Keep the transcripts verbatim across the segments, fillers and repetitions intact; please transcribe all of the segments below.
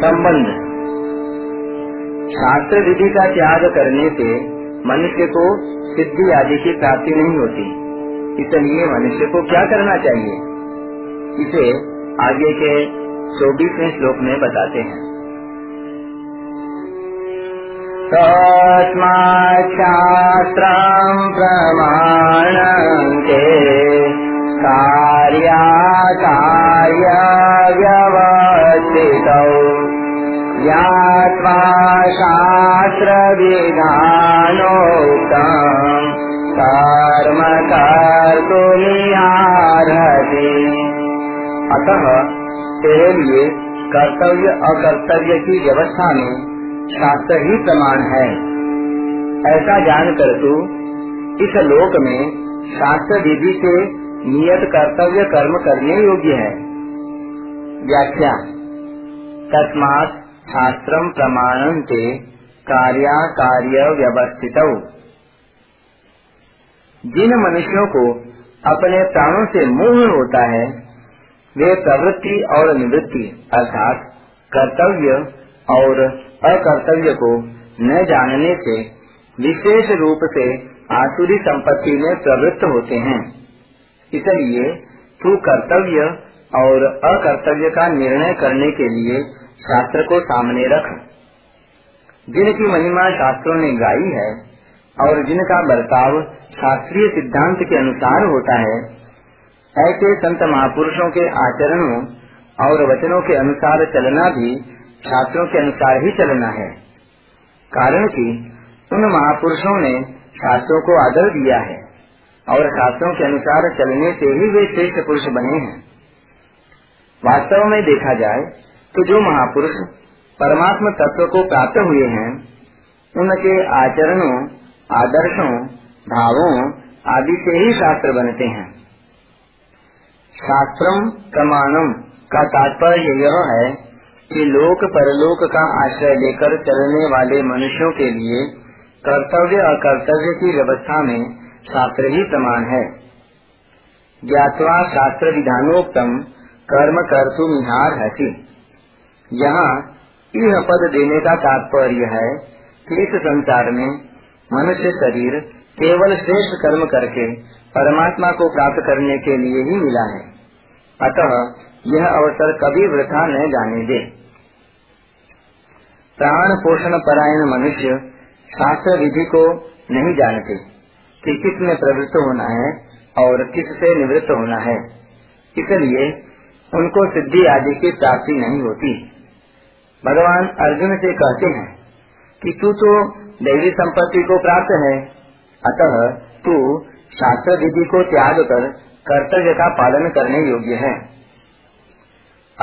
संबंध। शास्त्र विधि का त्याग करने से मनुष्य को सिद्धि आदि की प्राप्ति नहीं होती, इसलिए मनुष्य को क्या करना चाहिए, इसे आगे के चौबीसवें श्लोक में बताते हैं। तस्मात् शास्त्रं प्रमाणन्ते कार्याकार्यव्यवस्थितौ ज्ञात्वा शास्त्रविधानोक्तं कर्म कर्तुमिहार्हसि। अतः तेरे लिए कर्तव्य अकर्तव्य की व्यवस्था में शास्त्र ही प्रमाण है, ऐसा जानकर तू इस लोक में शास्त्र विधि से नियत कर्तव्य कर्म करने योग्य है। व्याख्या। तस्मात् शास्त्रं प्रमाणन्ते कार्याकार्य व्यवस्थितौ। जिन मनुष्यों को अपने प्राणों से मोह होता है वे प्रवृत्ति और निवृत्ति अर्थात कर्तव्य और अकर्तव्य को न जानने से विशेष रूप से आसुरी संपत्ति में प्रवृत्त होते हैं, इसलिए तू कर्तव्य और अकर्तव्य का निर्णय करने के लिए शास्त्र को सामने रख। जिनकी महिमा शास्त्रों ने गाई है और जिनका बर्ताव शास्त्रीय सिद्धांत के अनुसार होता है, ऐसे संत महापुरुषों के आचरणों और वचनों के अनुसार चलना भी शास्त्रों के अनुसार ही चलना है, कारण कि उन महापुरुषों ने शास्त्रों को आदर दिया है और शास्त्रों के अनुसार चलने से ही वे श्रेष्ठ पुरुष बने हैं। वास्तव में देखा जाए तो जो महापुरुष परमात्म तत्व को प्राप्त हुए हैं उनके आचरणों, आदर्शों, भावों आदि से ही शास्त्र बनते हैं। शास्त्रम प्रमाणम का तात्पर्य यह है कि लोक परलोक का आश्रय लेकर चलने वाले मनुष्यों के लिए कर्तव्य और कर्तव्य की व्यवस्था में शास्त्र ही प्रमाण है। ज्ञात्वा शास्त्र विधानोक्तम कर्म कर्तुम इहार्हसि। यहाँ यह पद देने का तात्पर्य है कि इस संसार में मनुष्य शरीर केवल श्रेष्ठ कर्म करके परमात्मा को प्राप्त करने के लिए ही मिला है, अतः यह अवसर कभी वृथा न जाने दे। प्राण पोषण परायण मनुष्य शास्त्र विधि को नहीं जानते कि किस में प्रवृत्त होना है और किस से निवृत्त होना है, इसलिए उनको सिद्धि आदि की प्राप्ति नहीं होती। भगवान अर्जुन से कहते हैं कि तू तो दैवी संपत्ति को प्राप्त है, अतः तू शास्त्र विधि को त्याग कर कर्तव्य का पालन करने योग्य है।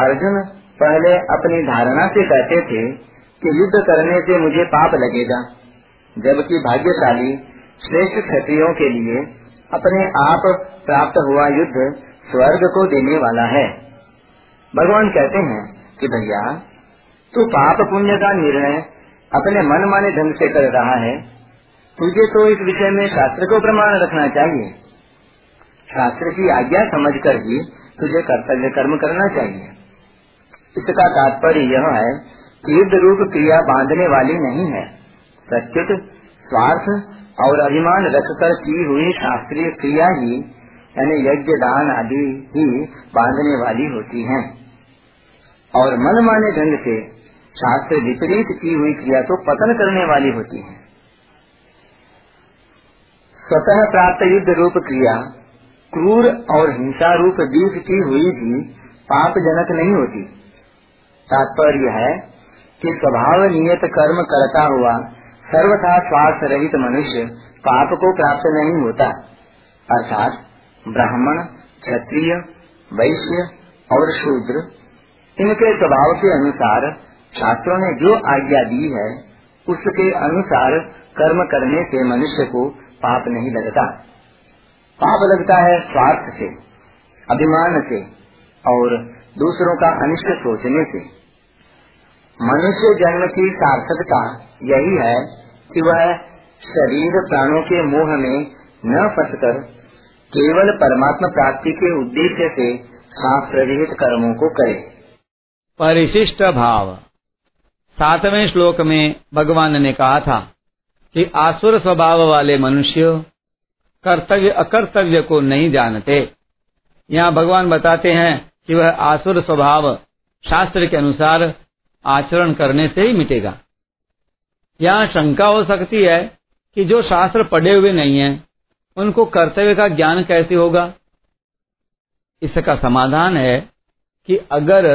अर्जुन पहले अपनी धारणा से कहते थे कि युद्ध करने से मुझे पाप लगेगा, जबकि भाग्यशाली श्रेष्ठ क्षत्रियों के लिए अपने आप प्राप्त हुआ युद्ध स्वर्ग को देने वाला है। भगवान कहते हैं कि भैया तू पाप पुण्य का निर्णय अपने मनमाने ढंग से कर रहा है, तुझे तो इस विषय में शास्त्र को प्रमाण रखना चाहिए। शास्त्र की आज्ञा समझकर ही तुझे कर्तव्य कर्म करना चाहिए। इसका तात्पर्य यह है कि युद्ध रूप क्रिया बांधने वाली नहीं है, प्रत्युत स्वार्थ और अभिमान रखकर की हुई शास्त्रीय क्रिया ही यानी यज्ञ दान आदि ही बांधने वाली होती है, और मनमाने ढंग से शास्त्र विपरीत की हुई क्रिया को पतन करने वाली होती है। स्वतः प्राप्त युद्ध रूप क्रिया क्रूर और हिंसा रूप बीज की हुई भी पापजनक नहीं होती। तात्पर्य है कि स्वभाव नियत कर्म करता हुआ सर्वथा स्वार्थ रहित मनुष्य पाप को प्राप्त नहीं होता, अर्थात ब्राह्मण, क्षत्रिय, वैश्य और शूद्र इनके स्वभाव के अनुसार शास्त्रों ने जो आज्ञा दी है उसके अनुसार कर्म करने से मनुष्य को पाप नहीं लगता। पाप लगता है स्वार्थ से, अभिमान से और दूसरों का अनिष्ट सोचने से। मनुष्य जन्म की सार्थकता यही है कि वह शरीर प्राणों के मोह में न फंसकर केवल परमात्मा प्राप्ति के उद्देश्य से शास्त्र विहित कर्मों को करे। परिशिष्ट भाव। सातवें श्लोक में भगवान ने कहा था कि आसुर स्वभाव वाले मनुष्य कर्तव्य अकर्तव्य को नहीं जानते। यहाँ भगवान बताते हैं कि वह आसुर स्वभाव शास्त्र के अनुसार आचरण करने से ही मिटेगा। यहाँ शंका हो सकती है कि जो शास्त्र पढ़े हुए नहीं हैं, उनको कर्तव्य का ज्ञान कैसे होगा। इसका समाधान है कि अगर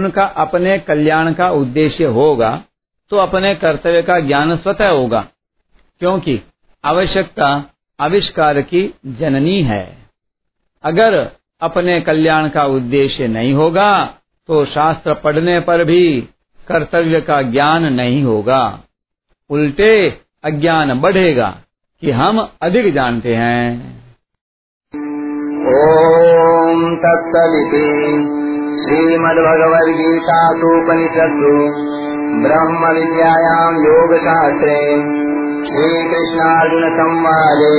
उनका अपने कल्याण का उद्देश्य होगा तो अपने कर्तव्य का ज्ञान स्वतः होगा, क्योंकि आवश्यकता आविष्कार की जननी है। अगर अपने कल्याण का उद्देश्य नहीं होगा तो शास्त्र पढ़ने पर भी कर्तव्य का ज्ञान नहीं होगा, उल्टे अज्ञान बढ़ेगा कि हम अधिक जानते हैं। ओम तत्सदिति श्रीमद्भगवद्गीतासूपनिषत्सु ब्रह्मविद्यायां योगशास्त्रे श्रीकृष्णार्जुन संवादे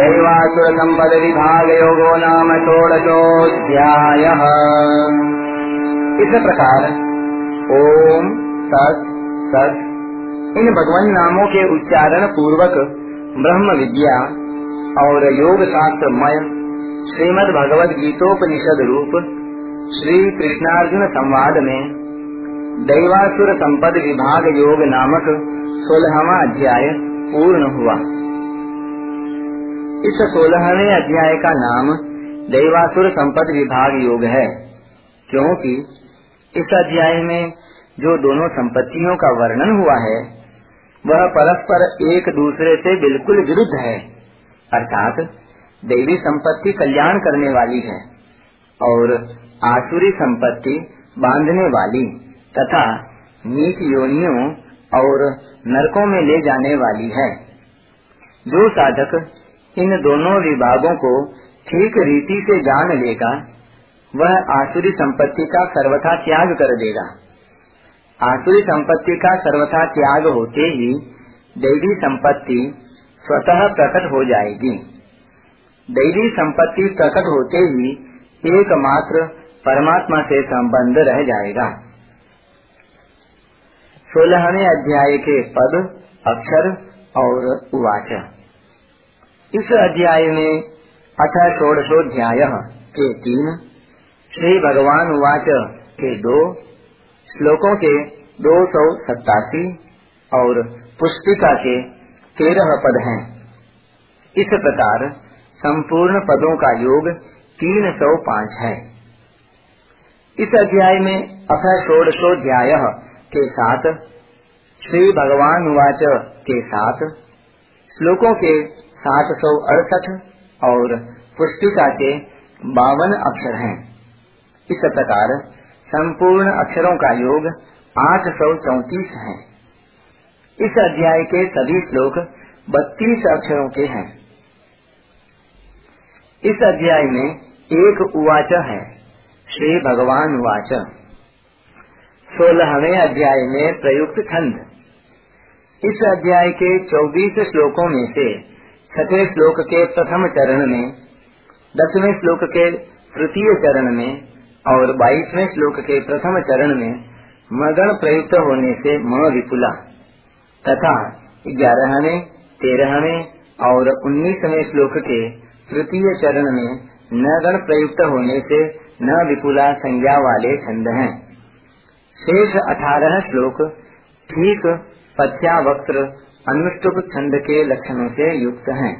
दैवासुरसम्पदविभागयोगो नाम षोडशोऽध्यायः। इस प्रकार ओम तत् सत् इन भगवान नामों के उच्चारण पूर्वक ब्रह्म विद्या और योग शास्त्रमय श्रीमद् भगवद गीतोपनिषद रूप श्री कृष्णार्जुन संवाद में दैवासुर संपद विभाग योग नामक सोलहवां अध्याय पूर्ण हुआ। इस सोलहवें अध्याय का नाम दैवासुर संपद विभाग योग है, क्योंकि इस अध्याय में जो दोनों संपत्तियों का वर्णन हुआ है वह परस्पर एक दूसरे से बिल्कुल विरुद्ध है। अर्थात दैवी संपत्ति कल्याण करने वाली है और आसुरी संपत्ति बांधने वाली तथा नीच योनियों और नरकों में ले जाने वाली है। जो साधक इन दोनों विभागों को ठीक रीति से जान लेगा वह आसुरी संपत्ति का सर्वथा त्याग कर देगा। आसुरी संपत्ति का सर्वथा त्याग होते ही दैवी संपत्ति स्वतः प्रकट हो जाएगी। दैवी संपत्ति प्रकट होते ही एकमात्र परमात्मा से संबंध रह जाएगा। सोलहवें अध्याय के पद, अक्षर और उवाच। इस अध्याय में अथ षोडशोऽध्याय के तीन, श्री भगवान उवाच के दो श्लोकों के दो सौ सत्तासी और पुस्तिका के तेरह पद हैं। इस प्रकार संपूर्ण पदों का योग तीन सौ पाँच है। इस अध्याय में अथ षोडशोऽध्याय के साथ श्री भगवान उवाच के साथ श्लोकों के सात सौ अड़सठ और पुस्तिका के बावन अक्षर हैं। इस प्रकार संपूर्ण अक्षरों का योग आठ सौ चौतीस है। इस अध्याय के सभी श्लोक बत्तीस अक्षरों के हैं। इस अध्याय में एक उवाच है, श्री भगवान उवाच। सोलहवें अध्याय में प्रयुक्त छंद। इस अध्याय के चौबीस श्लोकों में से छठे श्लोक के प्रथम चरण में, दसवें श्लोक के तृतीय चरण में और बाईसवें श्लोक के प्रथम चरण में मगण प्रयुक्त होने से म विपुला तथा ग्यारहवें, तेरहवें और उन्नीसवें श्लोक के तृतीय चरण में न गण प्रयुक्त होने से न विपुला संज्ञा वाले छंद हैं। शेष अठारह श्लोक ठीक, पथ्यावक्त्र, अनुष्टुप छंद के लक्षणों से युक्त हैं।